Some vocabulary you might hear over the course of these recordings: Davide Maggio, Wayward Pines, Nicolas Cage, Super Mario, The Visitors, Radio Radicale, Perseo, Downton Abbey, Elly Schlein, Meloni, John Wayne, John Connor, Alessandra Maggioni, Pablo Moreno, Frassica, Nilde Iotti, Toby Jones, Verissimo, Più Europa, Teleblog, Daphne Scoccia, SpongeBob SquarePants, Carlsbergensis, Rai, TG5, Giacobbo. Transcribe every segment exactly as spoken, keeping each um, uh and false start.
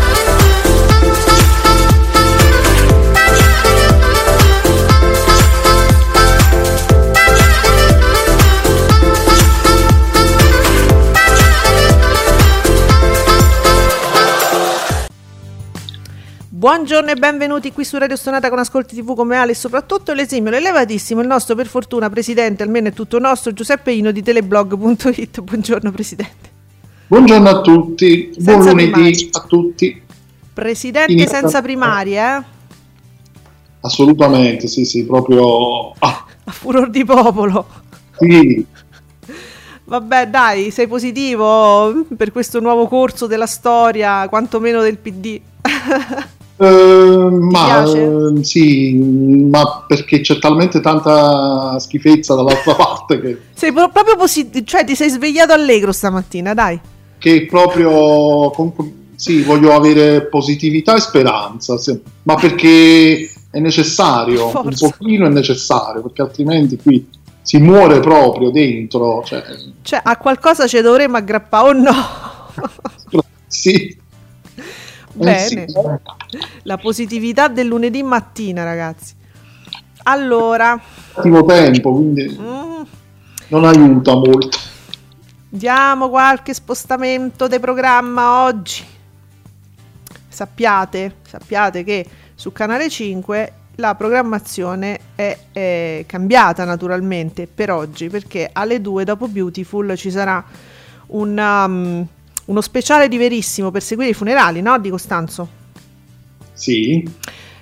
Buongiorno e benvenuti qui su Radio Stonata con Ascolti tivù, come Ale e soprattutto l'esimio, l'elevatissimo, il nostro per fortuna presidente, almeno è tutto nostro, Giuseppe Ino di Teleblog punto it. Buongiorno presidente. Buongiorno a tutti, senza buon lunedì primari. A tutti. Presidente Inizia senza primarie, eh? Assolutamente, sì, sì, proprio... Ah. A furor di popolo. Sì. Vabbè dai, sei positivo per questo nuovo corso della storia, quantomeno del P D? Uh, ma uh, sì, ma perché c'è talmente tanta schifezza dall'altra parte che sei pro- proprio posi- cioè ti sei svegliato allegro stamattina, dai, che proprio con, sì, voglio avere positività e speranza, sì. Ma perché è necessario, forza. Un pochino è necessario, perché altrimenti qui si muore proprio dentro, cioè, cioè a qualcosa ci dovremmo aggrappare o no? Sì. Bene, la positività del lunedì mattina, ragazzi. Allora, attimo tempo, quindi mm. non aiuta molto. Diamo qualche spostamento del programma oggi. Sappiate, sappiate che su Canale cinque la programmazione è, è cambiata naturalmente per oggi, perché alle due dopo Beautiful ci sarà una... Um, uno speciale di Verissimo per seguire i funerali, no? Di Costanzo. Sì.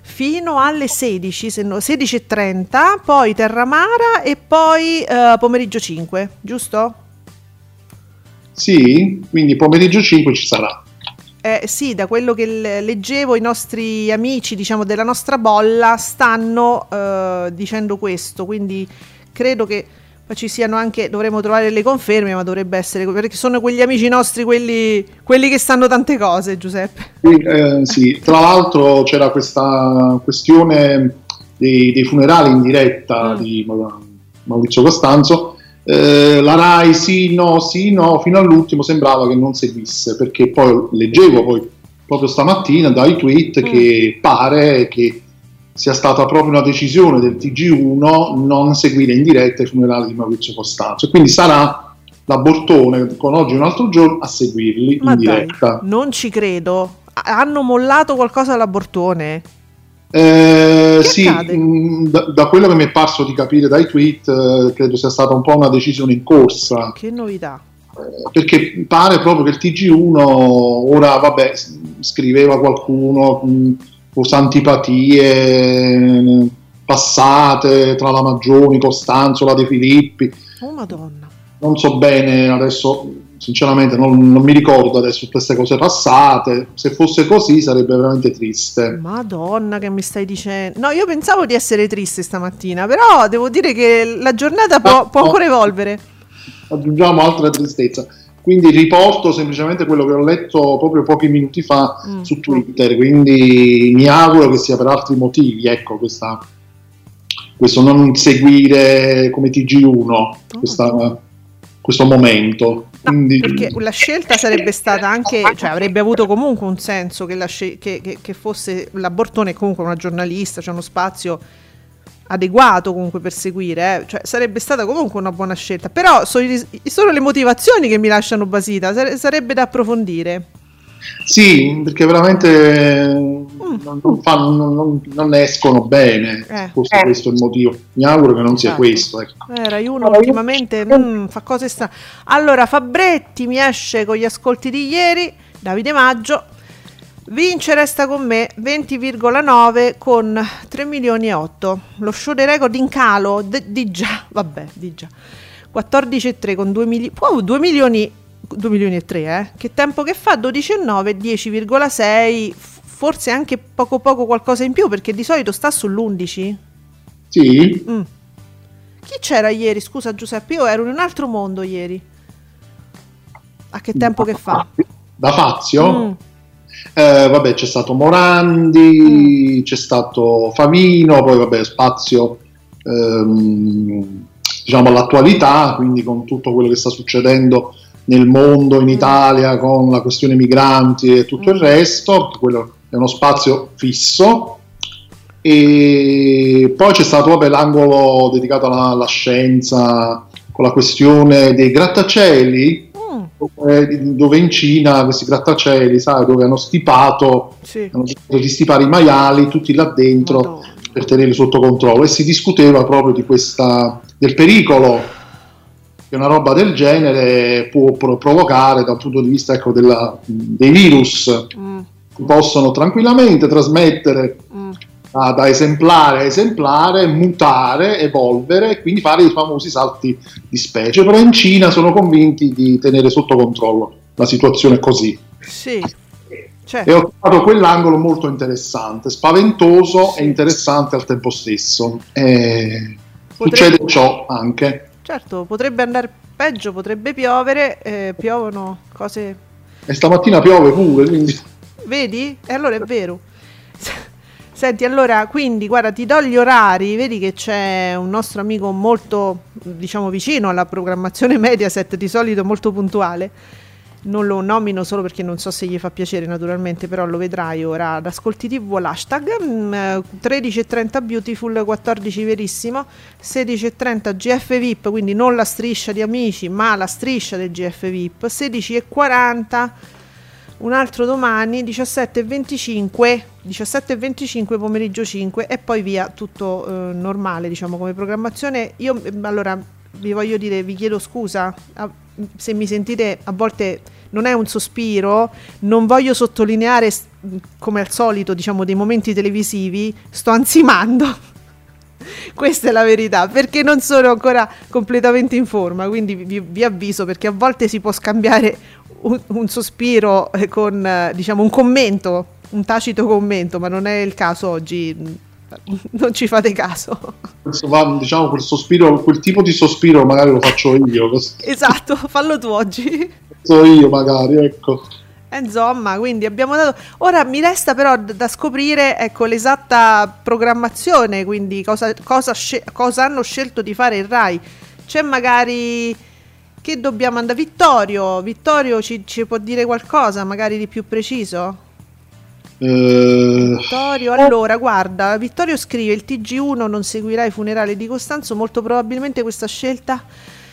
Fino alle sedici, se no, sedici e trenta, poi Terramara e poi eh, pomeriggio cinque, giusto? Sì, quindi pomeriggio cinque ci sarà. Eh, sì, da quello che leggevo i nostri amici, diciamo, della nostra bolla stanno eh, dicendo questo, quindi credo che ci siano anche, dovremmo trovare le conferme, ma dovrebbe essere, perché sono quegli amici nostri quelli, quelli che sanno tante cose, Giuseppe. Sì, eh, sì. Tra l'altro c'era questa questione dei, dei funerali in diretta mm. di Maurizio Costanzo, eh, la Rai sì, no, sì, no, fino all'ultimo sembrava che non seguisse, perché poi leggevo poi proprio stamattina dai tweet mm. che pare che sia stata proprio una decisione del T G uno non seguire in diretta i funerali di Maurizio Costanzo, e quindi sarà l'abortone con Oggi un altro giorno a seguirli. Ma in dai, diretta non ci credo, hanno mollato qualcosa all'abortone? Eh, sì, mh, da, da quello che mi è parso di capire dai tweet, eh, credo sia stata un po' una decisione in corsa. Che novità, eh, perché pare proprio che il T G uno ora, vabbè, scriveva qualcuno mh, antipatie passate tra la Maggioni, Costanzo, la De Filippi. Oh madonna. Non so bene adesso, sinceramente non, non mi ricordo adesso queste cose passate. Se fosse così sarebbe veramente triste. Madonna, che mi stai dicendo? No, io pensavo di essere triste stamattina, però devo dire che la giornata può, no, può ancora evolvere. Aggiungiamo altra tristezza. Quindi riporto semplicemente quello che ho letto proprio pochi minuti fa mm. su Twitter, quindi mi auguro che sia per altri motivi, ecco, questa, questo non seguire come T G uno, oh. questa, questo momento. No, quindi... perché la scelta sarebbe stata anche, cioè avrebbe avuto comunque un senso che, la sce- che, che, che fosse l'abortone, comunque una giornalista, cioè uno spazio adeguato comunque per seguire, eh. Cioè, sarebbe stata comunque una buona scelta, però sono, sono le motivazioni che mi lasciano basita, sarebbe da approfondire. Sì, perché veramente mm. non, fanno, non, non escono bene, eh. forse eh. questo è il motivo. Mi auguro che non sia esatto. questo. Ecco. Eh, Rai uno ultimamente mm, fa cose strane. Allora, Fabretti mi esce con gli ascolti di ieri, Davide Maggio. Vince resta con me venti virgola nove con tre milioni e otto. Lo show dei record in calo di, di già, vabbè, di già quattordici virgola tre con due milioni. Wow, due milioni due milioni e tre, eh. Che tempo che fa? dodici virgola nove, dieci virgola sei, forse anche poco poco qualcosa in più, perché di solito sta sull'undici. Sì. Mm. Chi c'era ieri? Scusa Giuseppe, io ero in un altro mondo ieri. A che tempo da, che fa? Da Fazio? Mm. Eh, vabbè, c'è stato Morandi, mm. c'è stato Favino, poi vabbè, spazio ehm, diciamo all'attualità, quindi con tutto quello che sta succedendo nel mondo, in Italia, con la questione migranti e tutto mm. il resto. Quello è uno spazio fisso. E poi c'è stato vabbè, l'angolo dedicato alla, alla scienza, con la questione dei grattacieli, mm. dove, dove in Cina questi grattacieli, sai, dove hanno stipato, sì. hanno cercato di stipare i maiali, tutti là dentro, Madonna. Per tenerli sotto controllo. E si discuteva proprio di questa, del pericolo che una roba del genere può provocare dal punto di vista, ecco, della, dei virus mm. che possono tranquillamente trasmettere mm. da, da esemplare a esemplare, mutare, evolvere e quindi fare i famosi salti di specie. Però in Cina sono convinti di tenere sotto controllo la situazione così. Sì. Certo. E ho trovato quell'angolo molto interessante, spaventoso sì. e interessante al tempo stesso. E potrebbe... Succede ciò anche. Certo, potrebbe andare peggio, potrebbe piovere, eh, piovono cose... E stamattina piove pure, quindi... Vedi? E allora è vero. Senti, allora, quindi, guarda, ti do gli orari, vedi che c'è un nostro amico molto, diciamo, vicino alla programmazione Mediaset, di solito molto puntuale. Non lo nomino solo perché non so se gli fa piacere, naturalmente, però lo vedrai ora ad Ascolti tivù, l'hashtag tredici e trenta Beautiful, quattordici Verissimo, sedici e trenta G F VIP, quindi non la striscia di amici ma la striscia del G F VIP, sedici e quaranta un altro domani, diciassette e venticinque, diciassette e venticinque pomeriggio cinque e poi via tutto eh, normale, diciamo, come programmazione. Io allora vi voglio dire, vi chiedo scusa a, se mi sentite, a volte non è un sospiro, non voglio sottolineare come al solito, diciamo, dei momenti televisivi, sto ansimando. Questa è la verità, perché non sono ancora completamente in forma, quindi vi, vi avviso, perché a volte si può scambiare un, un sospiro con, diciamo, un commento, un tacito commento, ma non è il caso oggi. Non ci fate caso. Diciamo quel sospiro, quel tipo di sospiro magari lo faccio io. Esatto, fallo tu oggi. So io magari, ecco. Insomma, quindi abbiamo dato. Ora mi resta però da scoprire, ecco, l'esatta programmazione, quindi cosa, cosa, scel- cosa hanno scelto di fare il Rai. C'è magari che dobbiamo andare Vittorio, Vittorio ci, ci può dire qualcosa, magari di più preciso? Vittorio, allora guarda, Vittorio scrive: il T G uno non seguirà i funerali di Costanzo, molto probabilmente questa scelta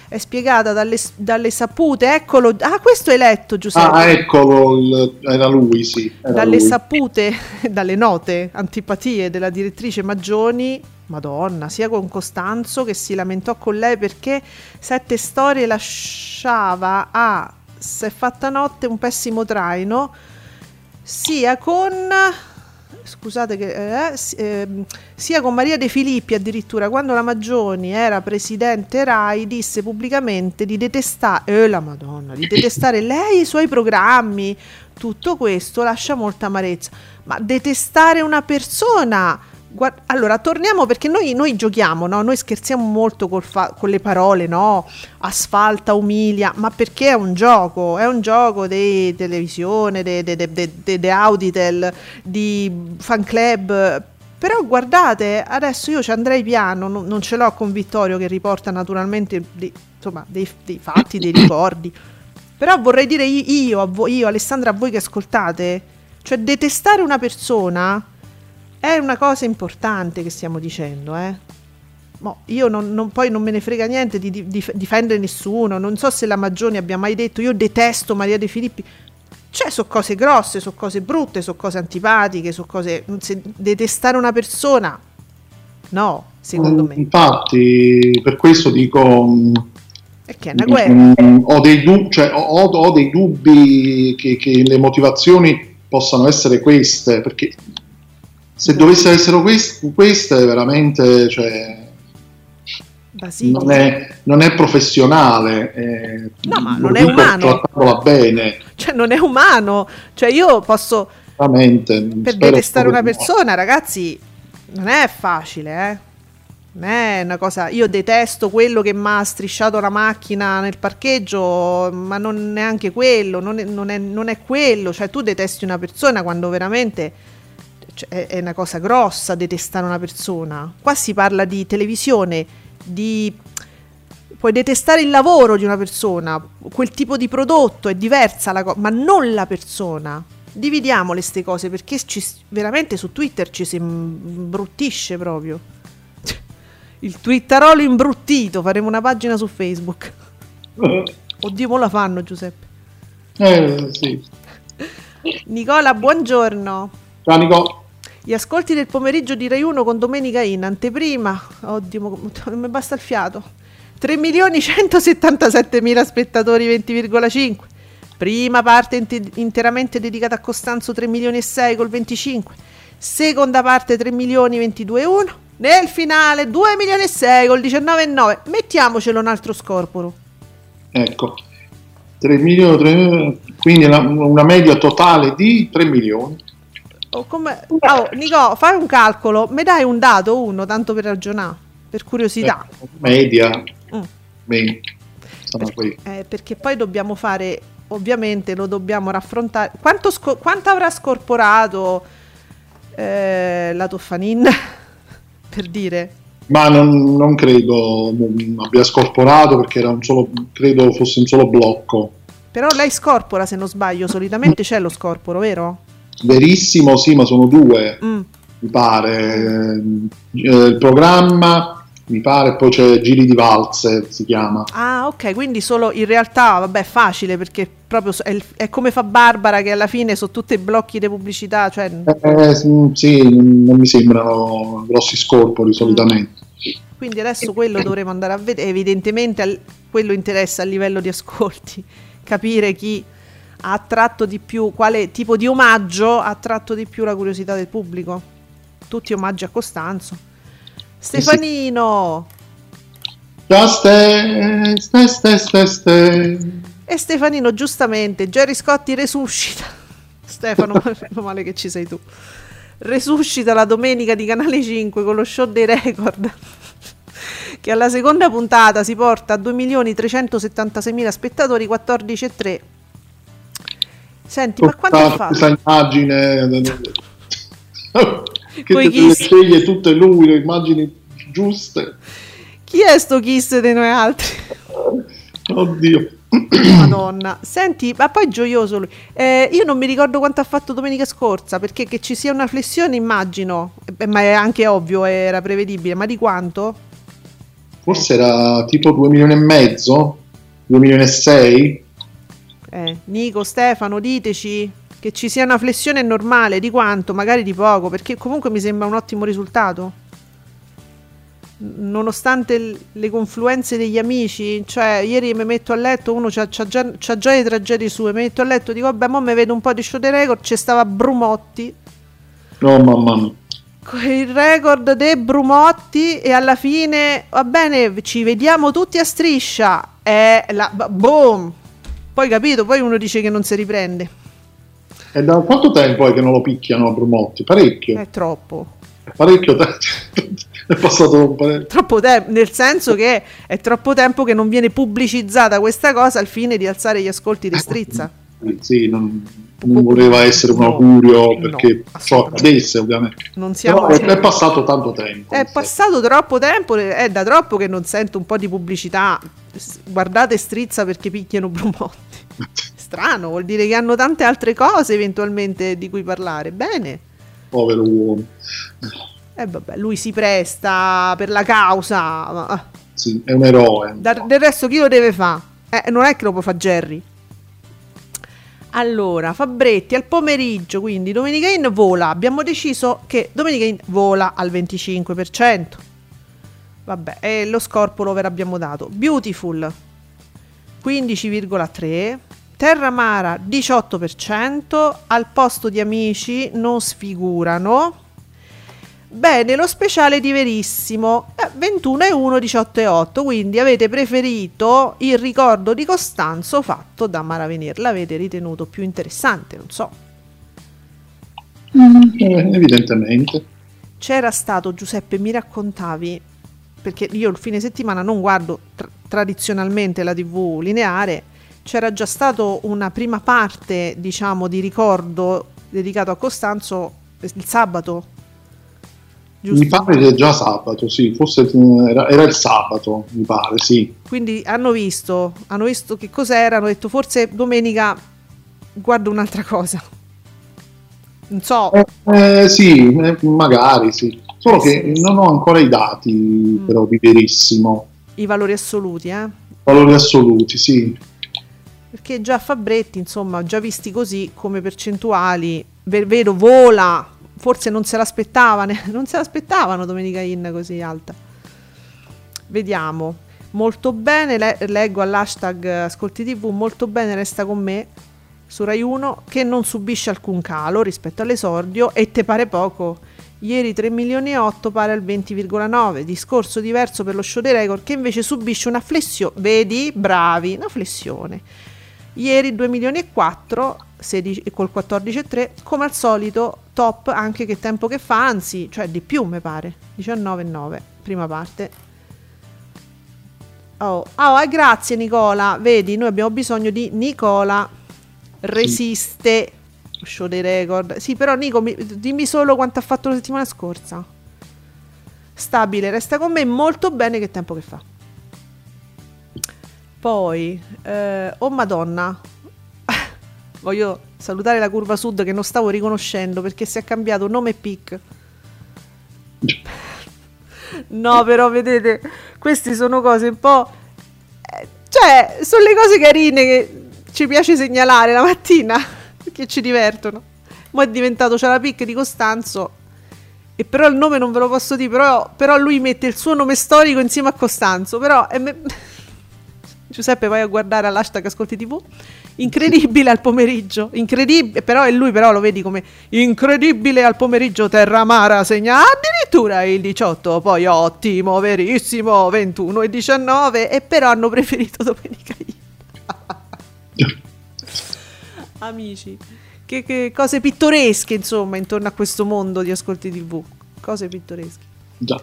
è spiegata dalle, dalle sapute, eccolo, ah questo è letto Giuseppe, ah eccolo, il, era lui, sì, era dalle lui. Sapute, dalle note antipatie della direttrice Maggioni, Madonna, sia con Costanzo, che si lamentò con lei perché Sette Storie lasciava a S'è fatta notte un pessimo traino, sia con, scusate che, eh, eh, sia con Maria De Filippi addirittura, quando la Maggioni era presidente Rai disse pubblicamente di detestare, eh, la Madonna, di detestare lei e i suoi programmi. Tutto questo lascia molta amarezza, ma detestare una persona, guarda, allora torniamo, perché noi, noi giochiamo, no? Noi scherziamo molto col fa- con le parole, no? Asfalta, umilia, ma perché è un gioco, è un gioco di televisione, di de, de, de, de, de Auditel, di fan club. Però guardate, adesso io ci andrei piano, no, non ce l'ho con Vittorio che riporta naturalmente dei, insomma, dei, dei fatti, dei ricordi, però vorrei dire io, a voi, io Alessandra, a voi che ascoltate, cioè detestare una persona è una cosa importante che stiamo dicendo, eh? Mo, io non, non, poi non me ne frega niente di, di, di difendere nessuno. Non so se la Maggioni abbia mai detto io detesto Maria De Filippi. Cioè, sono cose grosse, sono cose brutte, sono cose antipatiche, sono cose... Se detestare una persona, no, secondo me. Infatti, per questo dico... Perché è una guerra. Mh, ho, dei dub- cioè, ho, ho dei dubbi che, che le motivazioni possano essere queste, perché se dovessero essere quest- queste veramente, cioè, non, è, non è professionale, eh, no, ma non è umano, trattarla bene. Cioè, non è umano. Cioè, io posso veramente, per detestare una persona, ragazzi, non è facile, eh. Eh, una cosa, io detesto quello che mi ha strisciato la macchina nel parcheggio, ma non neanche quello, non è, non è, non è quello. Cioè, tu detesti una persona quando veramente, cioè, è, è una cosa grossa detestare una persona. Qua si parla di televisione, di, puoi detestare il lavoro di una persona, quel tipo di prodotto, è diversa la cosa, ma non la persona. Dividiamo le ste cose, perché ci, veramente su Twitter ci si imbruttisce proprio. Il twittarolo imbruttito, faremo una pagina su Facebook. Oddio, mo la fanno, Giuseppe. Eh, sì. Nicola, buongiorno. Ciao Nicola. Gli ascolti del pomeriggio di Rai uno con Domenica in anteprima. Oddio, non mi basta il fiato. tre milioni centosettantasettemila spettatori, venti virgola cinque. Prima parte inter- interamente dedicata a Costanzo, tre milioni e sei col venticinque. Seconda parte tre milioni ventidue virgola uno. Nel finale due milioni e sei col diciannove virgola nove. Mettiamocelo un altro scorporo. Ecco, tre milioni, tre milioni, quindi una, una media totale di tre milioni. Oh, come... oh, Nico, fai un calcolo, mi dai un dato, uno, tanto per ragionare, per curiosità. Eh, media. Mm. Beh, per... eh, perché poi dobbiamo fare, ovviamente lo dobbiamo raffrontare. Quanto, sco... Quanto avrà scorporato eh, la Toffanin? Per dire, ma non, non credo abbia scorporato, perché era un solo, credo fosse un solo blocco. Però lei scorpora, se non sbaglio, solitamente c'è lo scorporo, vero? Verissimo, sì, ma sono due, mm. mi pare, eh, il programma, mi pare, poi c'è Giri di Valse, si chiama. Ah, ok, quindi solo, in realtà, vabbè, facile, perché proprio è, è come fa Barbara, che alla fine sono tutti blocchi di pubblicità, cioè... Eh, sì, non mi sembrano grossi scorpori solitamente. Mm. Quindi adesso quello dovremo andare a vedere, evidentemente al, quello interessa a livello di ascolti, capire chi ha attratto di più, quale tipo di omaggio ha attratto di più la curiosità del pubblico. Tutti omaggi a Costanzo. Stefanino, ciao ste, ste, ste, ste, ste. E Stefanino, giustamente, Gerry Scotti resuscita. Stefano, male che ci sei tu. Resuscita la domenica di Canale cinque con lo show dei record, che alla seconda puntata si porta a due milioni trecentosettantaseimila spettatori, quattordici virgola tre. Senti, ma quanto hai fatto? Questa immagine che te sceglie tutte lui, le immagini giuste. Chi è sto Kiss di noi altri? Oddio. Madonna. Senti, ma poi gioioso lui. Eh, io non mi ricordo quanto ha fatto domenica scorsa, perché che ci sia una flessione immagino, eh, ma è anche ovvio, era prevedibile, ma di quanto? Forse era tipo due milioni e mezzo, due milioni e sei. Eh, Nico, Stefano, diteci che ci sia una flessione normale, di quanto, magari di poco, perché comunque mi sembra un ottimo risultato, nonostante l- le confluenze degli amici. Cioè, ieri mi metto a letto, uno c'ha, c'ha, già, c'ha già le tragedie sue, mi metto a letto, dico vabbè, mo mi vedo un po' di show dei record, c'è stava Brumotti, no mamma mia, con il record dei Brumotti, e alla fine va bene, ci vediamo tutti a Striscia, e la boom. Poi capito, poi uno dice che non si riprende. E da quanto tempo è che non lo picchiano a Brumotti? Parecchio. È troppo. È parecchio tempo. È passato parecchio. Troppo tempo, nel senso che è troppo tempo che non viene pubblicizzata questa cosa al fine di alzare gli ascolti di Strizza. Eh, sì, non, non voleva essere un augurio, no, perché no, ciò accadesse ovviamente. Non siamo. Però è passato tanto tempo. È passato troppo tempo, è da troppo che non sento un po' di pubblicità. Guardate Strizza perché picchiano Brumotti. Strano, vuol dire che hanno tante altre cose eventualmente di cui parlare. Bene, povero uomo. eh, vabbè, lui si presta per la causa, ma... sì, è un eroe. Da, del resto chi lo deve fare? Eh, non è che lo può fare Gerry. Allora, Fabretti, al pomeriggio, quindi Domenica In vola. Abbiamo deciso che Domenica In vola al venticinque per cento. Vabbè, e lo scorpolo ve l'abbiamo dato. Beautiful, quindici virgola tre per cento. Terramara, diciotto per cento. Al posto di Amici non sfigurano. Bene, lo speciale di Verissimo, eh, ventuno e uno, diciotto e otto. Quindi avete preferito il ricordo di Costanzo fatto da Mara Venier. L'avete ritenuto più interessante, non so. Mm, eh, evidentemente. C'era stato, Giuseppe, mi raccontavi, perché io il fine settimana non guardo tra- tradizionalmente la tivù lineare, c'era già stato una prima parte, diciamo, di ricordo dedicato a Costanzo il sabato. Giusto. Mi pare che già sabato, sì, forse era, era il sabato, mi pare, sì. Quindi hanno visto, hanno visto che cos'era, hanno detto forse domenica guardo un'altra cosa. Non so. Eh, eh, sì, eh, magari sì. Solo eh, che sì, non sì. ho ancora i dati, mm. però di Verissimo. I valori assoluti, eh? Valori assoluti, sì. Perché già Fabretti, insomma, già visti così come percentuali, vedo vola. Forse non se l'aspettavano, non se l'aspettavano Domenica In così alta. Vediamo. Molto bene, le- leggo all'hashtag Ascolti tivù, molto bene resta con me su Rai uno, che non subisce alcun calo rispetto all'esordio. E te pare poco? Ieri tre milioni e otto pare al venti virgola nove. Discorso diverso per lo show dei record, che invece subisce una flessione. Vedi? Bravi, una flessione. Ieri due milioni e quattro, sedici, col quattordici virgola tre, come al solito top anche che tempo che fa, anzi, cioè di più mi pare, diciannove virgola nove, prima parte. Oh, oh, grazie Nicola, vedi, noi abbiamo bisogno di Nicola, resiste, show dei record, sì però Nico, mi, dimmi solo quanto ha fatto la settimana scorsa, stabile, resta con me, molto bene che tempo che fa. Poi, eh, oh Madonna, voglio salutare la curva sud che non stavo riconoscendo perché si è cambiato nome e pic. No, però vedete, queste sono cose un po'... Cioè, sono le cose carine che ci piace segnalare la mattina, che ci divertono. Mo' è diventato, c'è la pic di Costanzo, e però il nome non ve lo posso dire, però, però lui mette il suo nome storico insieme a Costanzo, però... È me- Giuseppe, vai a guardare all'hashtag Ascolti tivù. Incredibile al pomeriggio, incredibile, però è lui, però lo vedi come incredibile al pomeriggio. Terramara segna addirittura il diciotto, poi ottimo, verissimo, ventuno e diciannove, e però hanno preferito Domenica In. Amici, che, che cose pittoresche, insomma, intorno a questo mondo di Ascolti tivù, cose pittoresche. Già.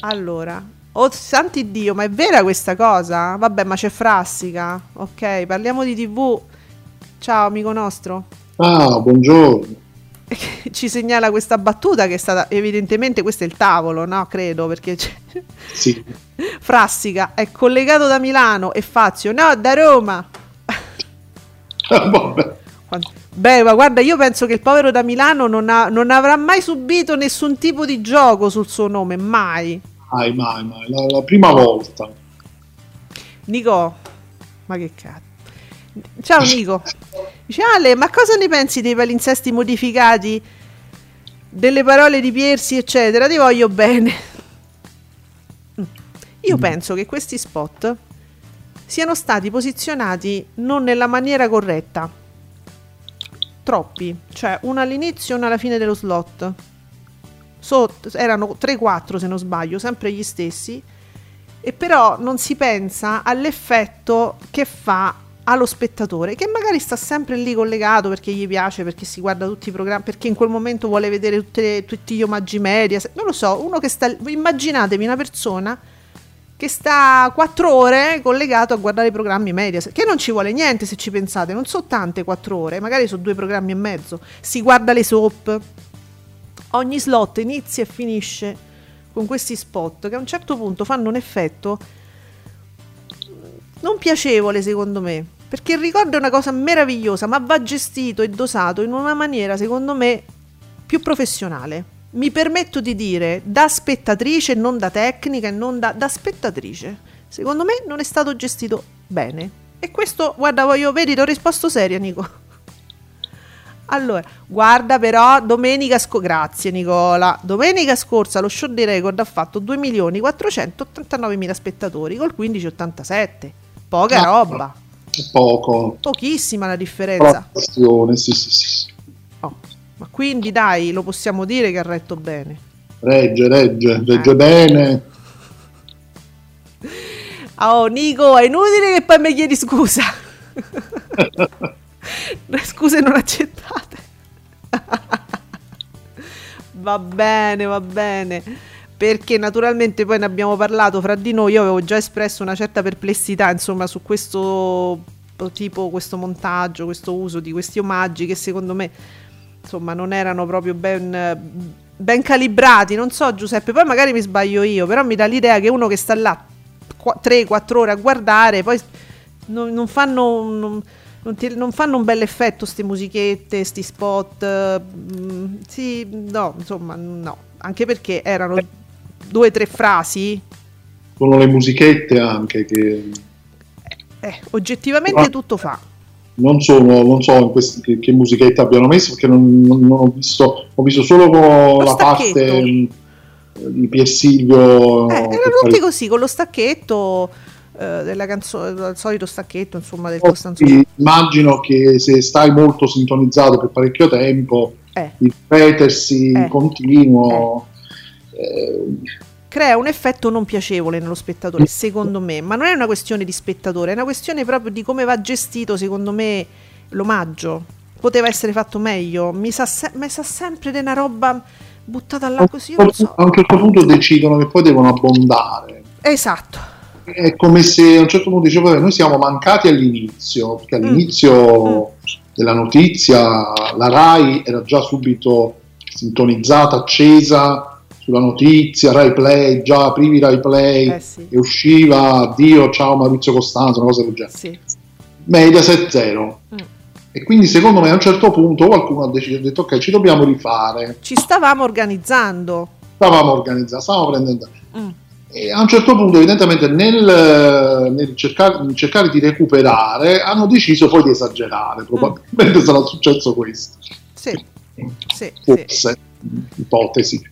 Allora, oh santi Dio, ma è vera questa cosa? Vabbè, ma c'è Frassica. Ok, parliamo di tivù. Ciao amico nostro. Ah, buongiorno. Ci segnala questa battuta che è stata, evidentemente questo è il tavolo, no? Credo, perché c'è... Sì. Frassica è collegato da Milano e Fazio no, da Roma. Ah, vabbè. Beh, ma guarda, io penso che il povero da Milano non, ha, non avrà mai subito nessun tipo di gioco sul suo nome, mai. Mai, mai, mai, la, la prima volta. Nico, ma che cazzo. Ciao Nico. Dice Ale, ma cosa ne pensi dei palinsesti modificati, delle parole di Piersi eccetera? Ti voglio bene. Io mm. penso che questi spot siano stati posizionati non nella maniera corretta. Troppi, cioè uno all'inizio e uno alla fine dello slot. So, erano tre quattro se non sbaglio, sempre gli stessi, e però non si pensa all'effetto che fa allo spettatore, che magari sta sempre lì collegato perché gli piace, perché si guarda tutti i programmi, perché in quel momento vuole vedere tutte, tutti gli omaggi media, non lo so, uno che sta, immaginatevi una persona che sta quattro ore collegato a guardare i programmi media, che non ci vuole niente se ci pensate, non so tante quattro ore, magari sono due programmi e mezzo, si guarda le soap. Ogni slot inizia e finisce con questi spot che a un certo punto fanno un effetto non piacevole, secondo me, perché il ricordo è una cosa meravigliosa, ma va gestito e dosato in una maniera, secondo me, più professionale. mi permetto di dire, da spettatrice, non da tecnica, non da, da spettatrice, secondo me non è stato gestito bene. E questo, guarda, voglio, vedi, ti ho risposto seria, Nico. Allora, guarda, però domenica scorsa, grazie Nicola, domenica scorsa lo show dei record ha fatto due milioni quattrocentottantanovemila spettatori col quindici virgola ottantasette, poca ah, roba, poco, pochissima la differenza, la sì, sì, sì. Oh, ma quindi dai, lo possiamo dire che ha retto bene, regge, regge, regge ah. bene. Oh Nico, è inutile che poi mi chiedi scusa. Scuse non accettate. Va bene, va bene, perché naturalmente poi ne abbiamo parlato fra di noi, io avevo già espresso una certa perplessità, insomma, su questo tipo, questo montaggio, questo uso di questi omaggi che secondo me, insomma, non erano proprio ben, ben calibrati, non so Giuseppe, poi magari mi sbaglio io, però mi dà l'idea che uno che sta là tre quattro ore a guardare, poi non, non fanno... Non, Non, ti, non fanno un bel effetto ste musichette, sti spot, mh, sì, no, insomma, no, anche perché erano due o tre frasi. Sono le musichette anche che... Eh, oggettivamente ma tutto fa. Non sono, non so in questi, che, che musichette abbiano messo, perché non, non, non ho visto, ho visto solo con la parte di Pier Silvio. Eh, erano tutti così, con lo stacchetto... della canzone, al solito stacchetto, insomma, del Costanzo. Sì, immagino che se stai molto sintonizzato per parecchio tempo, eh. il ripetersi eh. in continuo eh. Eh. crea un effetto non piacevole nello spettatore, secondo me, ma non è una questione di spettatore, è una questione proprio di come va gestito, secondo me, l'omaggio. Poteva essere fatto meglio, mi sa, se- mi sa sempre di una roba buttata là così, io non so. A un certo punto decidono che poi devono abbondare. Esatto. È come se a un certo punto dicevo, noi siamo mancati all'inizio, perché all'inizio mm. della notizia la Rai era già subito sintonizzata, accesa sulla notizia, Rai Play, già aprivi Rai Play eh sì. e usciva Dio, ciao Maurizio Costanzo, una cosa del genere. Sì. Mediaset zero. Mm. E quindi secondo me a un certo punto qualcuno ha deciso, ha detto ok, ci dobbiamo rifare. Ci stavamo organizzando. Stavamo organizzando, stavamo prendendo... Mm. E a un certo punto evidentemente nel, nel, cercare, nel cercare di recuperare hanno deciso poi di esagerare, probabilmente mm. sarà successo questo. Sì, sì, forse, sì. Ipotesi.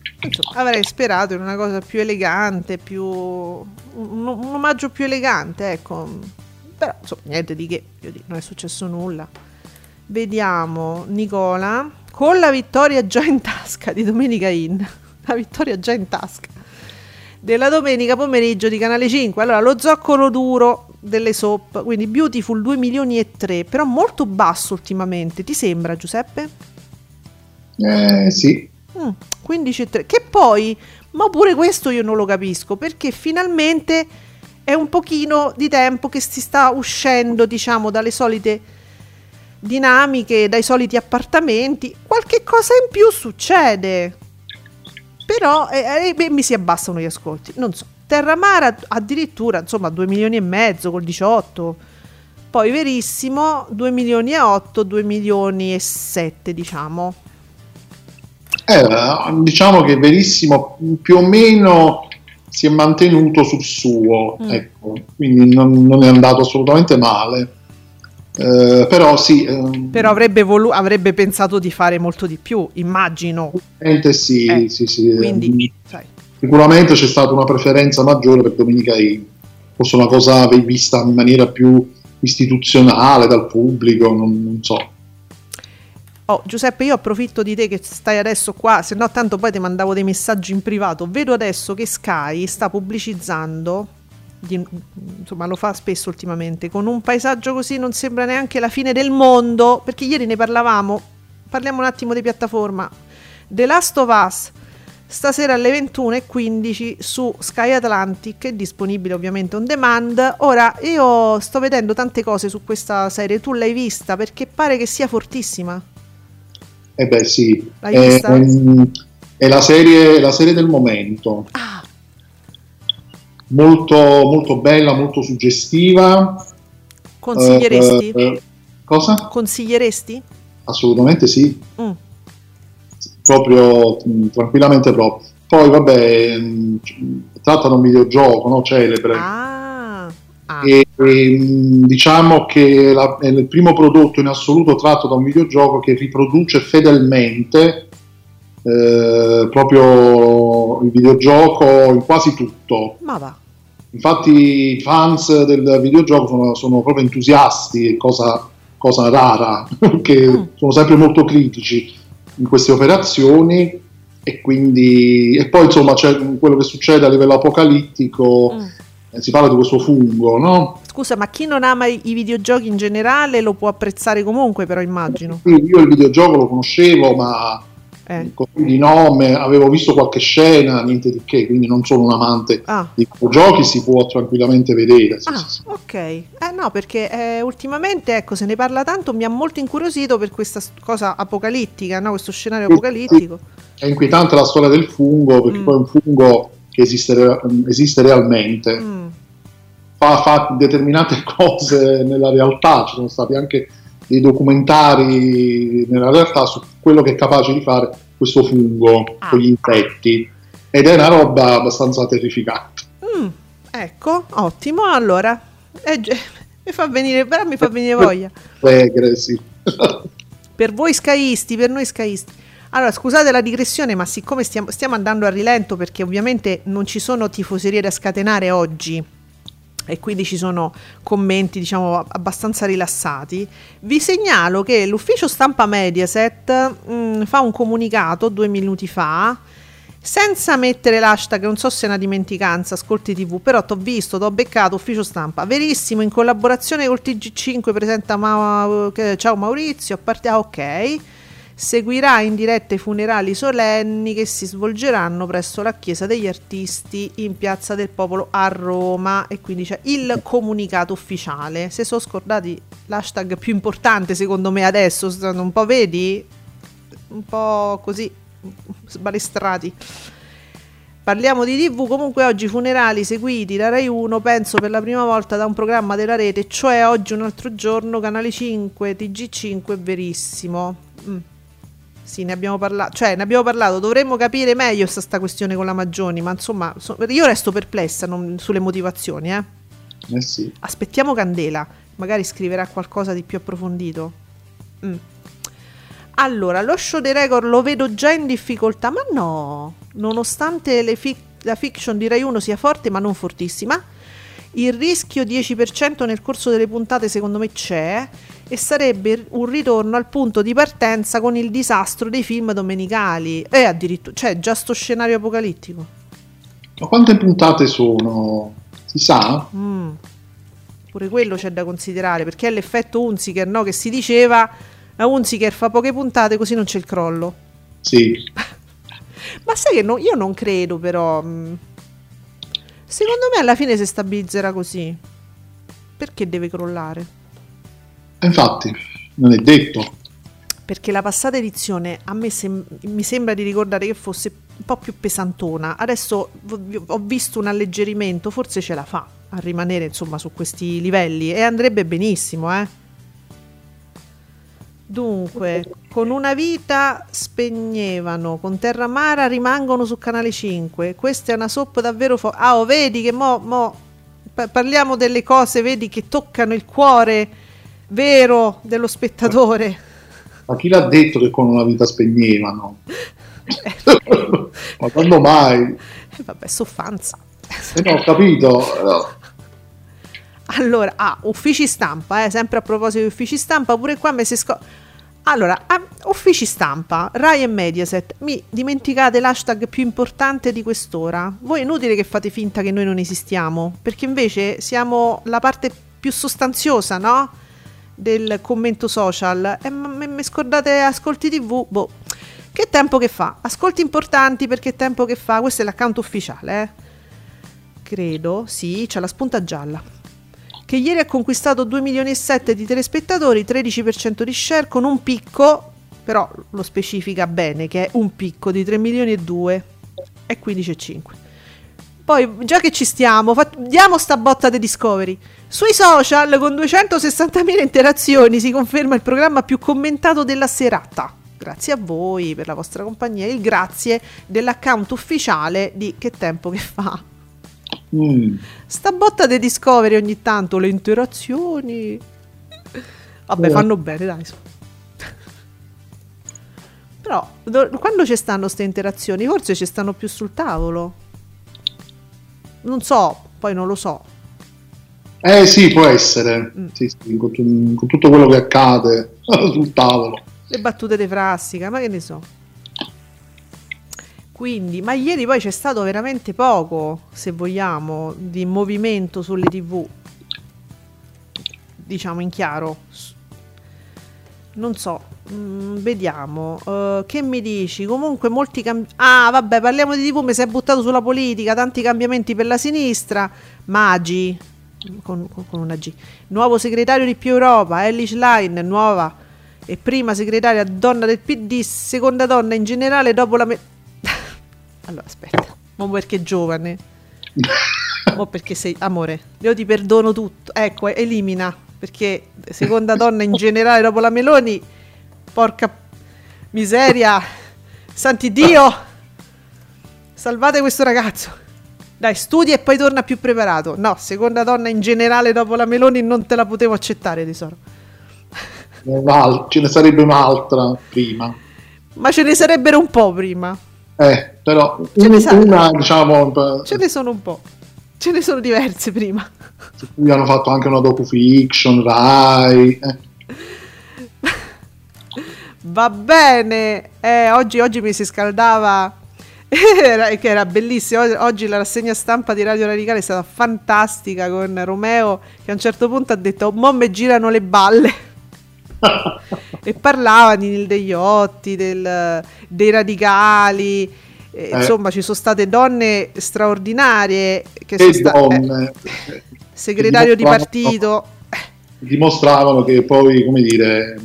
Avrei sperato in una cosa più elegante, più un, un omaggio più elegante, ecco. Però insomma, niente di che, io dico, non è successo nulla. Vediamo Nicola con la vittoria già in tasca di Domenica In, la vittoria già in tasca della domenica pomeriggio di Canale cinque. Allora, lo zoccolo duro delle soap, quindi Beautiful due milioni e tre, però molto basso ultimamente, ti sembra Giuseppe? Eh sì. Mm, quindici e tre, che poi, ma pure questo io non lo capisco, perché finalmente è un pochino di tempo che si sta uscendo, diciamo, dalle solite dinamiche, dai soliti appartamenti, qualche cosa in più succede. Però eh, eh, mi si abbassano gli ascolti, non so. Terramara addirittura, insomma, due milioni e mezzo col diciotto. Poi Verissimo due milioni e otto, due milioni e sette, diciamo. Eh, diciamo che Verissimo più o meno si è mantenuto sul suo, mm. ecco, quindi non, non è andato assolutamente male. Eh, però sì, ehm... però avrebbe, volu- avrebbe pensato di fare molto di più, immagino. Sì, eh, sì, sì. Quindi, sai. Sicuramente c'è stata una preferenza maggiore per Domenica In, forse una cosa vista in maniera più istituzionale dal pubblico, non, non so. Oh, Giuseppe, io approfitto di te che stai adesso qua, se no tanto poi ti mandavo dei messaggi in privato. Vedo adesso che Sky sta pubblicizzando. Di, insomma, lo fa spesso ultimamente, con un paesaggio così non sembra neanche la fine del mondo, perché ieri ne parlavamo, parliamo un attimo di piattaforma The Last of Us, stasera alle ventuno e quindici su Sky Atlantic, è disponibile ovviamente on demand. Ora io sto vedendo tante cose su questa serie, tu l'hai vista? Perché pare che sia fortissima. Eh beh sì, l'hai è, vista? È la serie, la serie del momento. Ah. Molto, molto bella, molto suggestiva. Consiglieresti? Eh, eh, cosa? Consiglieresti? Assolutamente sì. Mm. proprio mh, tranquillamente proprio. Poi vabbè, mh, trattano un videogioco, no, celebre. Ah, ah. E, e mh, diciamo che la, è il primo prodotto in assoluto tratto da un videogioco che riproduce fedelmente eh, proprio il videogioco in quasi tutto. Ma va. Infatti i fans del videogioco sono, sono proprio entusiasti, cosa, cosa rara, perché mm. sono sempre molto critici in queste operazioni, e quindi e poi insomma c'è quello che succede a livello apocalittico, mm. eh, si parla di questo fungo, no? Scusa, ma chi non ama i videogiochi in generale lo può apprezzare comunque, però immagino. Sì, io il videogioco lo conoscevo, ma eh. di nome, avevo visto qualche scena, niente di che, quindi non sono un amante ah. di videogiochi, si può tranquillamente vedere. Sì, ah, sì, sì. Ok, eh, no, perché eh, ultimamente, ecco, se ne parla tanto, mi ha molto incuriosito per questa cosa apocalittica, no? Questo scenario sì, apocalittico. È inquietante la storia del fungo, perché mm. poi è un fungo che esiste, esiste realmente, mm. fa, fa determinate cose nella realtà, ci sono stati anche dei documentari nella realtà su quello che è capace di fare questo fungo ah. con gli infetti, ed è una roba abbastanza terrificante. Mm, ecco, ottimo, allora eh, mi fa venire, però mi fa venire voglia. Regre, sì. Per voi scaisti, per noi scaisti. Allora, scusate la digressione, ma siccome stiamo, stiamo andando a rilento, perché ovviamente non ci sono tifoserie da scatenare oggi, e quindi ci sono commenti, diciamo, abbastanza rilassati, vi segnalo che l'ufficio stampa Mediaset mh, fa un comunicato due minuti fa, senza mettere l'hashtag, non so se è una dimenticanza, ascolti tv, però t'ho visto, t'ho beccato, ufficio stampa, verissimo, in collaborazione col T G cinque presenta Ma- Ciao Maurizio, a parte- ah, ok, seguirà in diretta i funerali solenni che si svolgeranno presso la Chiesa degli Artisti in Piazza del Popolo a Roma, e quindi c'è il comunicato ufficiale. Se sono scordati l'hashtag più importante secondo me adesso, sono un po', vedi, un po' così sbalestrati. Parliamo di tivù, comunque oggi funerali seguiti da Rai uno, penso per la prima volta da un programma della rete, cioè Oggi un altro giorno, Canale cinque, T G cinque, verissimo. Mm. Sì, ne abbiamo parlato, cioè ne abbiamo parlato, dovremmo capire meglio sta, sta questione con la Maggioni, ma insomma, so- io resto perplessa non, sulle motivazioni, eh? Eh sì. Aspettiamo Candela, magari scriverà qualcosa di più approfondito. Mm. Allora, lo show dei record lo vedo già in difficoltà, ma no, nonostante le fi- la fiction di Rai uno sia forte, ma non fortissima, il rischio dieci per cento nel corso delle puntate secondo me c'è, e sarebbe un ritorno al punto di partenza con il disastro dei film domenicali. E addirittura, cioè, già sto scenario apocalittico. Ma quante puntate sono? Si sa? Mm. Pure quello c'è da considerare, perché è l'effetto Hunziker, no? Che si diceva, la Hunziker fa poche puntate così non c'è il crollo. Sì. Ma sai che no, io non credo, però. Secondo me alla fine si stabilizzerà così. Perché deve crollare? Infatti, non è detto. Perché la passata edizione a me sem- mi sembra di ricordare che fosse un po' più pesantona. Adesso v- ho visto un alleggerimento, forse ce la fa a rimanere insomma su questi livelli, e andrebbe benissimo, eh. Dunque, con Una vita spegnevano, con Terra Amara rimangono su Canale cinque. Questa è una soap davvero fo- Ah, oh, vedi che mo, mo pa- parliamo delle cose, vedi, che toccano il cuore vero dello spettatore. Ma chi l'ha detto che con Una vita spegnevano? Ma quando mai? Eh, vabbè, soffanza. Eh no, ho capito. Allora, ah, uffici stampa, eh, sempre a proposito di uffici stampa, pure qua mi si sco... Allora, ah, uffici stampa, Rai e Mediaset, mi dimenticate l'hashtag più importante di quest'ora. Voi è inutile che fate finta che noi non esistiamo, perché invece siamo la parte più sostanziosa, no? Del commento social. E mi scordate Ascolti tivù? Boh, che tempo che fa? Ascolti importanti, perché tempo che fa? Questo è l'account ufficiale, eh? Credo, sì, c'è la spunta gialla, che ieri ha conquistato due milioni e sette di telespettatori, tredici per cento di share, con un picco, però lo specifica bene che è un picco di tre milioni e due e quindici e cinque. Poi, già che ci stiamo, fa- diamo sta botta di Discovery. Sui social, con duecentosessantamila interazioni, si conferma il programma più commentato della serata. grazie a voi per la vostra compagnia, il grazie dell'account ufficiale di Che Tempo Che Fa. Mm. Sta botta dei Discovery ogni tanto, le interazioni. Vabbè, yeah. fanno bene, dai. Però do, quando ci stanno ste interazioni, forse ci stanno più sul tavolo. Non so, poi non lo so. Eh sì, può essere. Mm. Sì, sì, con, con tutto quello che accade sul tavolo. Le battute di Frassica, ma che ne so. Quindi, ma ieri poi c'è stato veramente poco, se vogliamo, di movimento sulle tivù. Diciamo in chiaro. Non so, mh, vediamo. Uh, che mi dici? Comunque molti cambi- Ah, vabbè, parliamo di tivù, mi si è buttato sulla politica, tanti cambiamenti per la sinistra. Magi, con, con, con una G. Nuovo segretario di Più Europa, Elly Schlein, nuova e prima segretaria donna del P D, seconda donna in generale dopo la... Me- allora, aspetta, ma perché è giovane? Ma perché sei... Amore, io ti perdono tutto. Ecco, elimina. Perché seconda donna in generale dopo la Meloni, porca miseria, santi Dio, salvate questo ragazzo, dai, studia e poi torna più preparato. No, seconda donna in generale dopo la Meloni non te la potevo accettare, tesoro. Ce ne sarebbe un'altra prima, ma ce ne sarebbero un po' prima, eh, però un, una diciamo ce ne sono un po'. Ce ne sono diverse prima. Qui hanno fatto anche una docufiction, Rai. Eh. Va bene. Eh, oggi, oggi mi si scaldava, che era bellissimo. Oggi la rassegna stampa di Radio Radicale è stata fantastica con Romeo, che a un certo punto ha detto "Mo me girano le balle". E parlava di Nilde Iotti, del, dei radicali. Eh, insomma, ci sono state donne straordinarie che, che sono state eh, segretario di partito, dimostravano che poi, come dire,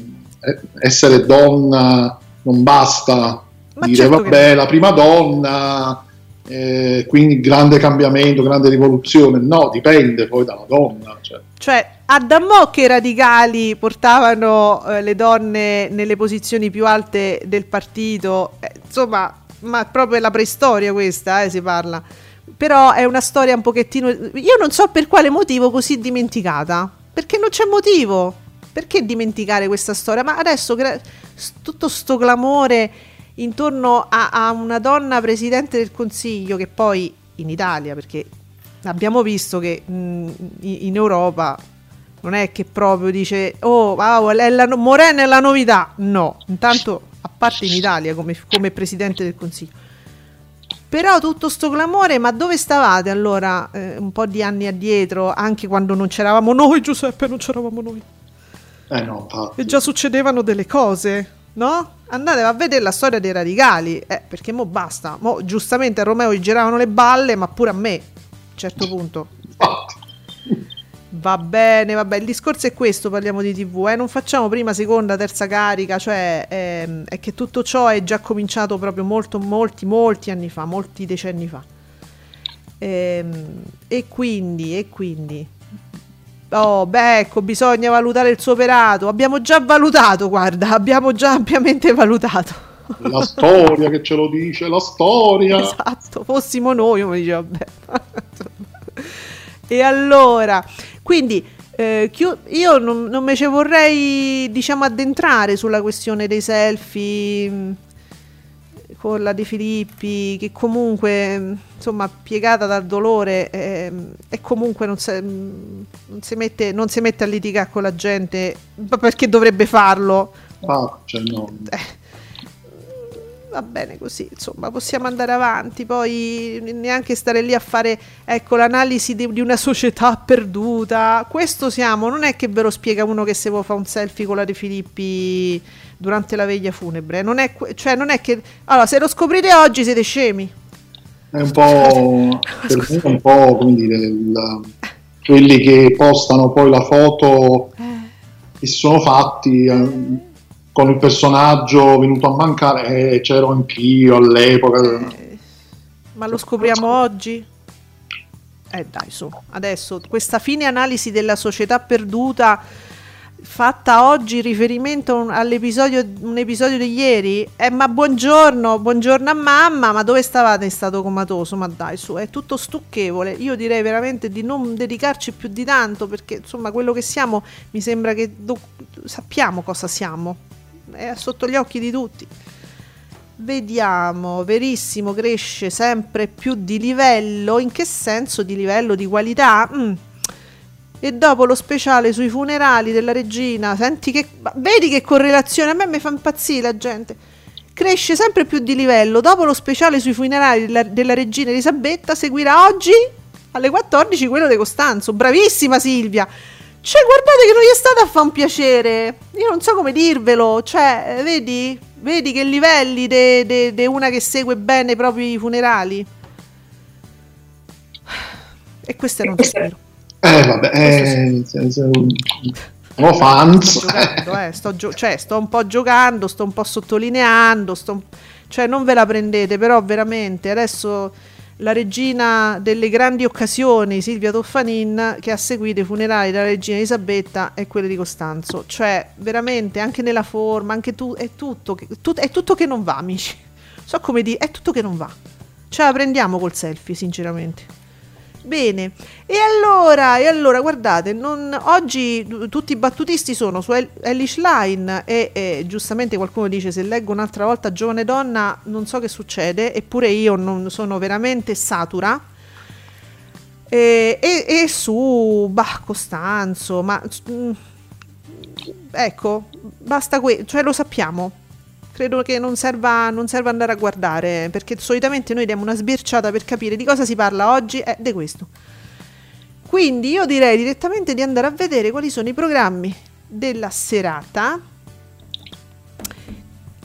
essere donna non basta. Ma dire certo, vabbè, che... la prima donna, eh, quindi grande cambiamento, grande rivoluzione. No, dipende poi dalla donna, cioè, cioè a Dammò che i radicali portavano eh, le donne nelle posizioni più alte del partito, eh, insomma. Ma proprio è la preistoria questa, eh, si parla. Però è una storia un pochettino... Io non so per quale motivo così dimenticata. Perché non c'è motivo. Perché dimenticare questa storia? Ma adesso tutto sto clamore intorno a, a una donna presidente del Consiglio, che poi in Italia, perché abbiamo visto che mh, in Europa non è che proprio dice "Oh, wow, è la no- Morena è la novità". No, intanto... a parte in Italia come, come presidente del Consiglio. Però tutto sto clamore, ma dove stavate allora eh, un po' di anni addietro, anche quando non c'eravamo noi, Giuseppe, non c'eravamo noi. Eh no, e già succedevano delle cose, no? Andate a vedere la storia dei radicali, eh, perché mo basta. Mo giustamente a Romeo gli giravano le balle, ma pure a me, a un certo punto. Va bene, vabbè, il discorso è questo, parliamo di tivù, eh? Non facciamo prima, seconda, terza carica, cioè ehm, è che tutto ciò è già cominciato proprio molto, molti, molti anni fa, molti decenni fa. Ehm, e quindi, e quindi, oh, beh, ecco, bisogna valutare il suo operato, abbiamo già valutato, guarda, abbiamo già ampiamente valutato. La storia che ce lo dice, la storia. Esatto, fossimo noi, come diceva, vabbè. E allora, quindi eh, io non, non me ci vorrei, diciamo, addentrare sulla questione dei selfie mh, con la De Filippi, che comunque mh, insomma, piegata dal dolore eh, e comunque non, se, mh, non, si mette, non si mette a litigare con la gente, ma perché dovrebbe farlo? Ah, cioè no. Eh. Va bene così, insomma, possiamo andare avanti, poi neanche stare lì a fare, ecco, l'analisi di, di una società perduta. Questo siamo, non è che ve lo spiega uno che se vuole fare un selfie con la De Filippi durante la veglia funebre, non è, cioè non è che, allora, se lo scoprite oggi siete scemi. È un po', per me è un po', come dire, il, quelli che postano poi la foto che sono fatti... Eh. Con il personaggio venuto a mancare, eh, c'ero anch'io all'epoca. Eh, ma lo scopriamo oggi? Eh dai, su, adesso questa fine analisi della società perduta fatta oggi riferimento all'episodio, un episodio di ieri, eh, ma buongiorno, buongiorno a mamma, ma dove stavate in stato comatoso? Ma dai, su, è tutto stucchevole. Io direi veramente di non dedicarci più di tanto, perché insomma quello che siamo mi sembra che do- sappiamo cosa siamo, è sotto gli occhi di tutti. Vediamo, Verissimo cresce sempre più di livello, in che senso di livello, di qualità? Mm. E dopo lo speciale sui funerali della regina, senti che, vedi che correlazione, a me mi fa impazzire la gente, cresce sempre più di livello, dopo lo speciale sui funerali della, della regina Elisabetta seguirà oggi alle quattordici quello di Costanzo, bravissima Silvia, cioè guardate che non gli è stata a fa un piacere, io non so come dirvelo, cioè vedi, vedi che livelli de, de, de una che segue bene i propri funerali, e questo è un vero. Eh vabbè, eh, no fans. Sto giocando, eh, sto gio- cioè, sto un po' giocando, sto un po' sottolineando, sto un- cioè non ve la prendete, però veramente adesso la regina delle grandi occasioni, Silvia Toffanin, che ha seguito i funerali della regina Elisabetta e quelli di Costanzo, cioè veramente anche nella forma, anche tu è tutto che, tut- è tutto che non va, amici. So come dire, è tutto che non va. Ce la prendiamo col selfie, sinceramente. Bene, e allora, e allora guardate, non, oggi d- tutti i battutisti sono su El- Elly Schlein e, e giustamente qualcuno dice se leggo un'altra volta giovane donna non so che succede, eppure io non sono veramente satura, e, e, e su bah, Costanzo, ma mh, ecco, basta que- cioè lo sappiamo, credo che non serva, non serva andare a guardare, perché solitamente noi diamo una sbirciata per capire di cosa si parla oggi, è eh, di questo. Quindi io direi direttamente di andare a vedere quali sono i programmi della serata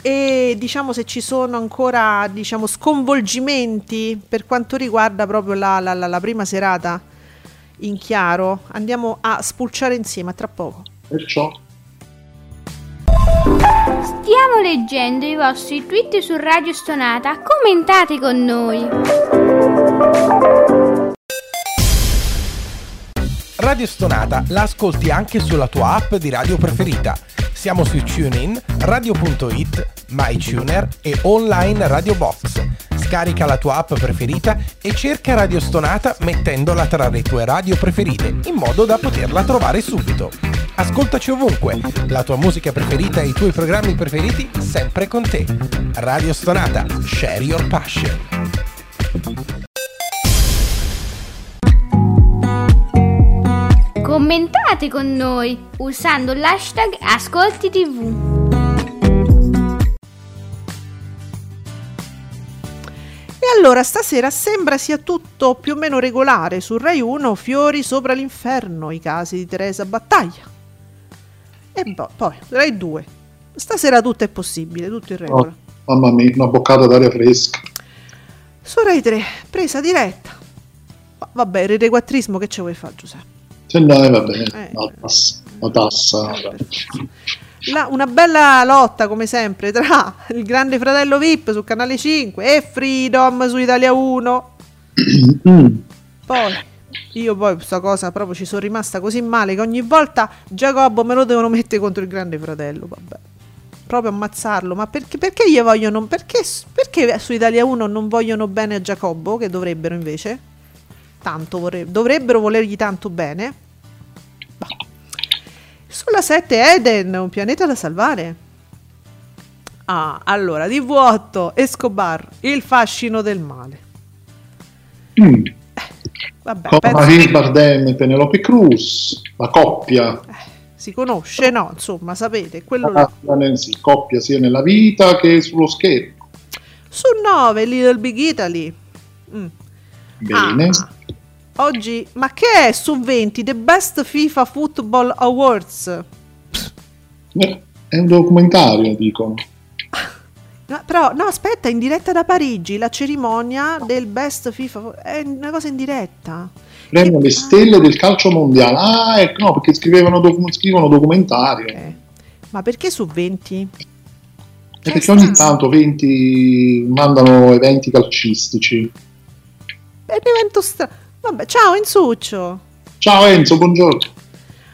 e diciamo se ci sono ancora, diciamo, sconvolgimenti per quanto riguarda proprio la, la, la, la prima serata in chiaro. Andiamo a spulciare insieme, a tra poco. Perciò stiamo leggendo i vostri tweet su Radio Stonata, commentate con noi. Radio Stonata la ascolti anche sulla tua app di radio preferita. Siamo su TuneIn, radio punto it, MyTuner e online Radio Box. Scarica la tua app preferita e cerca Radio Stonata mettendola tra le tue radio preferite, in modo da poterla trovare subito. Ascoltaci ovunque, la tua musica preferita e i tuoi programmi preferiti sempre con te. Radio Stonata, share your passion. Commentate con noi usando l'hashtag Ascolti tivù. Allora, stasera sembra sia tutto più o meno regolare. Su Rai uno, Fiori sopra l'inferno, i casi di Teresa Battaglia. E po- poi, Rai due. Stasera tutto è possibile, tutto in regola. Oh, mamma mia, una boccata d'aria fresca. Su Rai tre, presa diretta. Va- vabbè, il requattrismo che ce vuoi fare, Giuseppe? Se no, va bene, eh, la tassa. La tassa eh, La, una bella lotta come sempre tra il Grande Fratello V I P su Canale cinque e Freedom su Italia uno. Poi io poi questa cosa proprio ci sono rimasta così male che ogni volta Giacobbo me lo devono mettere contro il Grande Fratello, vabbè, proprio ammazzarlo. Ma perché, perché gli vogliono, perché, perché su Italia uno non vogliono bene a Giacobbo, che dovrebbero invece tanto vorre- dovrebbero volergli tanto bene. Bah. Sulla sette, Eden, un pianeta da salvare. Ah, allora, D V otto, Escobar, il fascino del male. Mm. Eh, vabbè, con Javier Bardem e Penelope Cruz, la coppia. Eh, si conosce, no? Insomma, sapete, quello là. Si coppia sia nella vita che sullo schermo. Su nove, Little Big Italy. Mm. Bene. Ah. Oggi, ma che è su venti? The Best FIFA Football Awards. Beh, è un documentario, dicono. No, però, no, aspetta, in diretta da Parigi, la cerimonia del Best FIFA è una cosa in diretta. Premio che... le stelle del calcio mondiale. Ah, ecco, no, perché scrivevano docu- scrivono documentario. Okay. Ma perché su venti? Perché è ogni stanza. Tanto venti mandano eventi calcistici. È un evento strano. Vabbè, ciao Enzuccio. Ciao Enzo, buongiorno.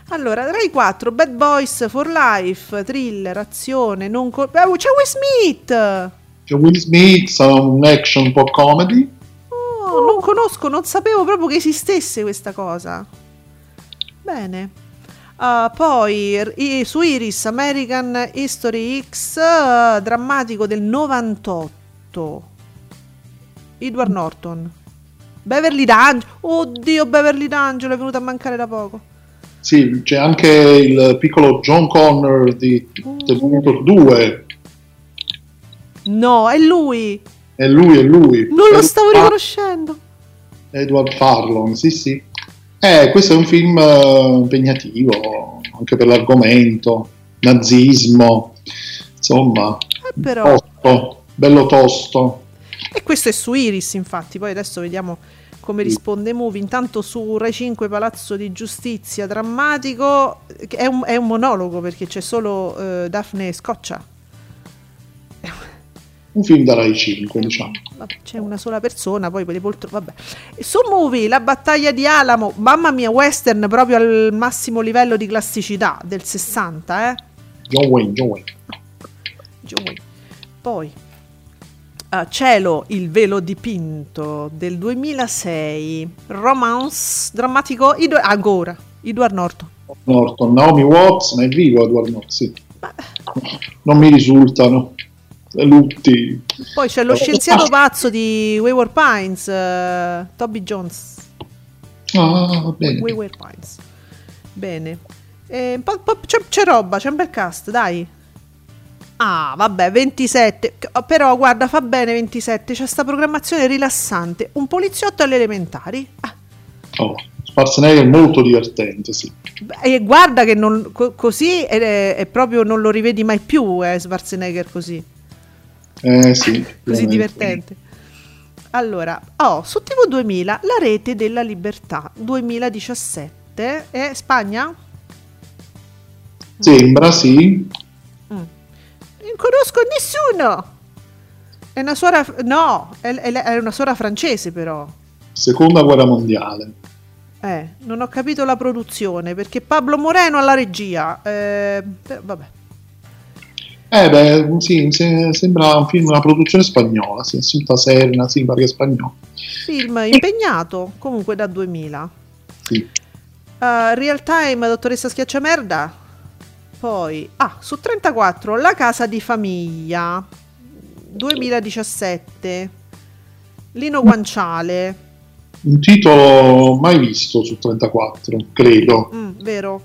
Allora, Rai quattro, Bad Boys for Life, thriller, azione, non col- oh, c'è Will Smith! C'è Will Smith, sarà un action un po' comedy. Oh, non conosco, non sapevo proprio che esistesse questa cosa. Bene. Uh, poi i, su Iris, American History X, uh, drammatico del novantotto, Edward Norton. Beverly D'Angelo, oddio, Beverly D'Angelo è venuta a mancare da poco. Sì, c'è anche il piccolo John Connor di oh. The Visitors due. No, è lui. È lui, è lui. Non lo stavo Edward riconoscendo. Edward Furlong, sì, sì. Eh, questo è un film uh, impegnativo, anche per l'argomento, nazismo, insomma, eh però... tosto, bello tosto. E questo è su Iris, infatti, poi adesso vediamo come risponde Movie. Intanto su Rai cinque Palazzo di Giustizia, drammatico, è un, è un monologo perché c'è solo eh, Daphne Scoccia. Un film da Rai cinque, diciamo. C'è una sola persona, poi le poltro... vabbè. Su Movie, La battaglia di Alamo, mamma mia, western proprio al massimo livello di classicità, del sessanta, eh? John Wayne, John Wayne. John Wayne. Poi... Uh, Cielo, il velo dipinto del duemilasei, romance drammatico Ido- Agora, Edward Norton. Norton, Naomi Watts, ma è vivo Edward Norton, sì. Ma... non mi risultano lutti. Poi c'è lo scienziato pazzo di Wayward Pines, uh, Toby Jones. Ah, bene. Wayward Pines. Bene. Eh, po- po- c'è, c'è roba, c'è un bel cast, dai. Ah, vabbè, ventisette, però guarda, fa bene ventisette, c'è sta programmazione rilassante, un poliziotto alle elementari. Ah. Oh, Schwarzenegger è molto divertente, sì. E guarda che non, co- così è, è proprio non lo rivedi mai più, eh, Schwarzenegger così. Eh sì. Così divertente. Allora, oh, su T V duemila, La rete della libertà, duemiladiciassette, è Spagna? Sembra, sì. Mm. Non conosco nessuno. È una suora, no, è, è una suora francese però. Seconda guerra mondiale. Eh, non ho capito la produzione perché Pablo Moreno alla regia. Eh, però, vabbè. Eh beh, sì, se, sembra un film, una produzione spagnola, sì, assunta Serna, sì, pare che spagnola. Film impegnato, comunque da duemila. Sì. Uh, Real Time, dottoressa Schiacciamerda. Poi, ah, su trentaquattro, La casa di famiglia, duemiladiciassette, Lino Guanciale. Un titolo mai visto su trentaquattro, credo. Mm, vero.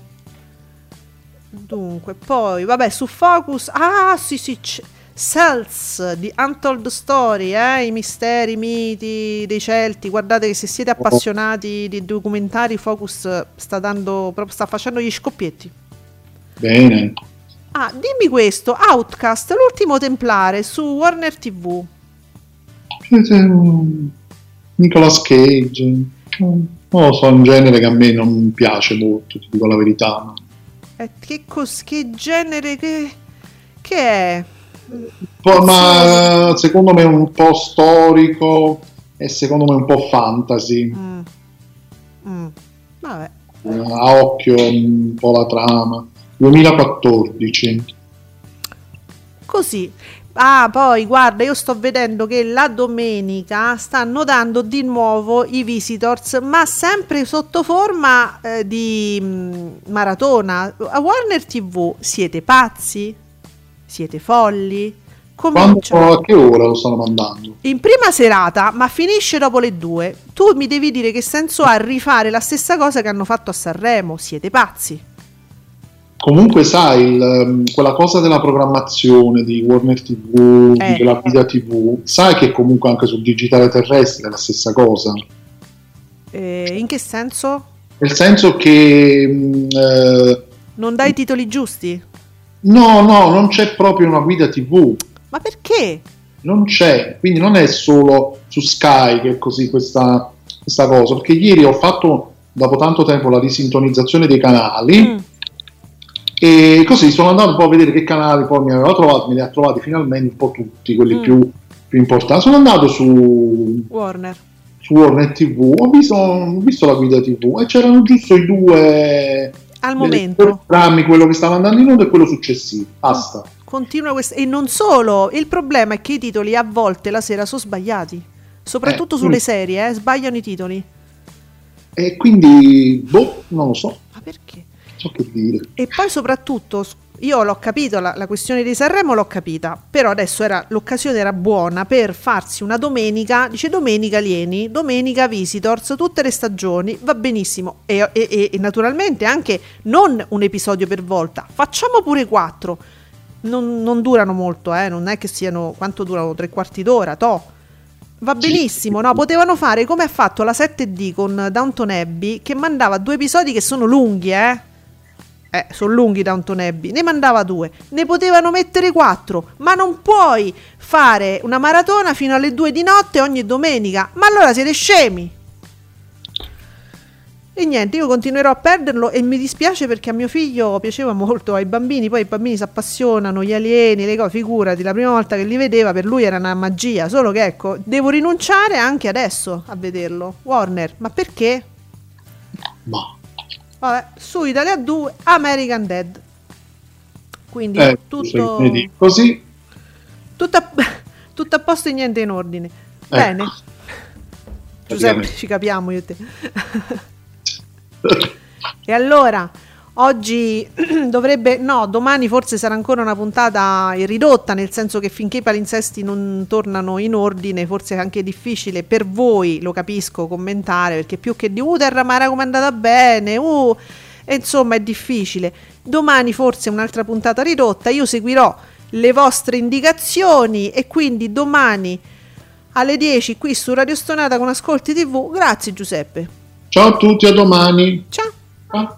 Dunque, poi, vabbè, su Focus, ah, sì, sì, c- Celts, di Untold Story, eh, i misteri, i miti dei Celti. Guardate che se siete appassionati di documentari, Focus sta dando, proprio sta facendo gli scoppietti. Bene. Ah, dimmi questo, Outcast, l'ultimo templare su Warner T V. Nicolas Cage, non lo so, un genere che a me non piace molto, ti dico la verità. Eh, che, cos- che genere che, che è? Ma secondo me è un po' storico e secondo me un po' fantasy. Mm. Mm. Vabbè. A occhio un po' la trama. duemilaquattordici. Così. Ah, poi guarda, io sto vedendo che la domenica stanno dando di nuovo i Visitors, ma sempre sotto forma eh, di mh, maratona. A Warner T V siete pazzi? Siete folli? Comincia... Quando, a che ora lo stanno mandando? In prima serata, ma finisce dopo le due. Tu mi devi dire che senso ha rifare la stessa cosa che hanno fatto a Sanremo. Siete pazzi? Comunque sai, il, quella cosa della programmazione di Warner T V, eh. della Vida T V, sai che comunque anche sul digitale terrestre è la stessa cosa? Eh, in che senso? Nel senso che... Eh, non dai i titoli giusti? No, no, non c'è proprio una Vida T V. Ma perché? Non c'è, quindi non è solo su Sky che è così questa, questa cosa, perché ieri ho fatto dopo tanto tempo la risintonizzazione dei canali, mm. e così sono andato un po' a vedere che canali poi mi aveva trovato, me li ha trovati finalmente un po' tutti, quelli mm. più, più importanti. Sono andato su Warner su Warner T V, ho visto, ho visto la Guida T V e c'erano giusto i due al momento, programmi, quello che stava andando in onda e quello successivo, basta. Continua quest- e non solo, il problema è che i titoli a volte la sera sono sbagliati, soprattutto eh, sulle mm. serie, eh, sbagliano i titoli. E quindi, boh, non lo so. Ma perché? Non so che dire. E poi soprattutto, io l'ho capito, la, la questione di Sanremo l'ho capita, però adesso era, l'occasione era buona per farsi una domenica, dice domenica alieni, domenica visitors, tutte le stagioni, va benissimo. E, e, e naturalmente anche non un episodio per volta, facciamo pure quattro. Non, non durano molto, eh, non è che siano, quanto durano, tre quarti d'ora, toh. Va benissimo, no? Potevano fare come ha fatto la sette D con Downton Abbey, che mandava due episodi che sono lunghi, eh? Eh, sono lunghi Downton Abbey, ne mandava due, ne potevano mettere quattro, ma non puoi fare una maratona fino alle due di notte ogni domenica, ma allora siete scemi! E niente, io continuerò a perderlo e mi dispiace perché a mio figlio piaceva molto, ai bambini, poi i bambini si appassionano, gli alieni, le cose, figurati, la prima volta che li vedeva per lui era una magia, solo che ecco, devo rinunciare anche adesso a vederlo. Warner, ma perché? No. Vabbè, su Italia due, American Dad. Quindi eh, tutto così. Tutto a, tutto a posto e niente in ordine. Ecco. Bene. Giuseppe, ci capiamo io e te. E allora oggi dovrebbe, no, domani forse sarà ancora una puntata ridotta, nel senso che finché i palinsesti non tornano in ordine forse è anche difficile per voi, lo capisco, commentare, perché più che di uh terra ma era comandata bene, uh e insomma è difficile. Domani forse un'altra puntata ridotta, io seguirò le vostre indicazioni e quindi domani alle dieci qui su Radio Stonata con Ascolti tivù. Grazie Giuseppe. Ciao a tutti, a domani. Ciao. Ciao.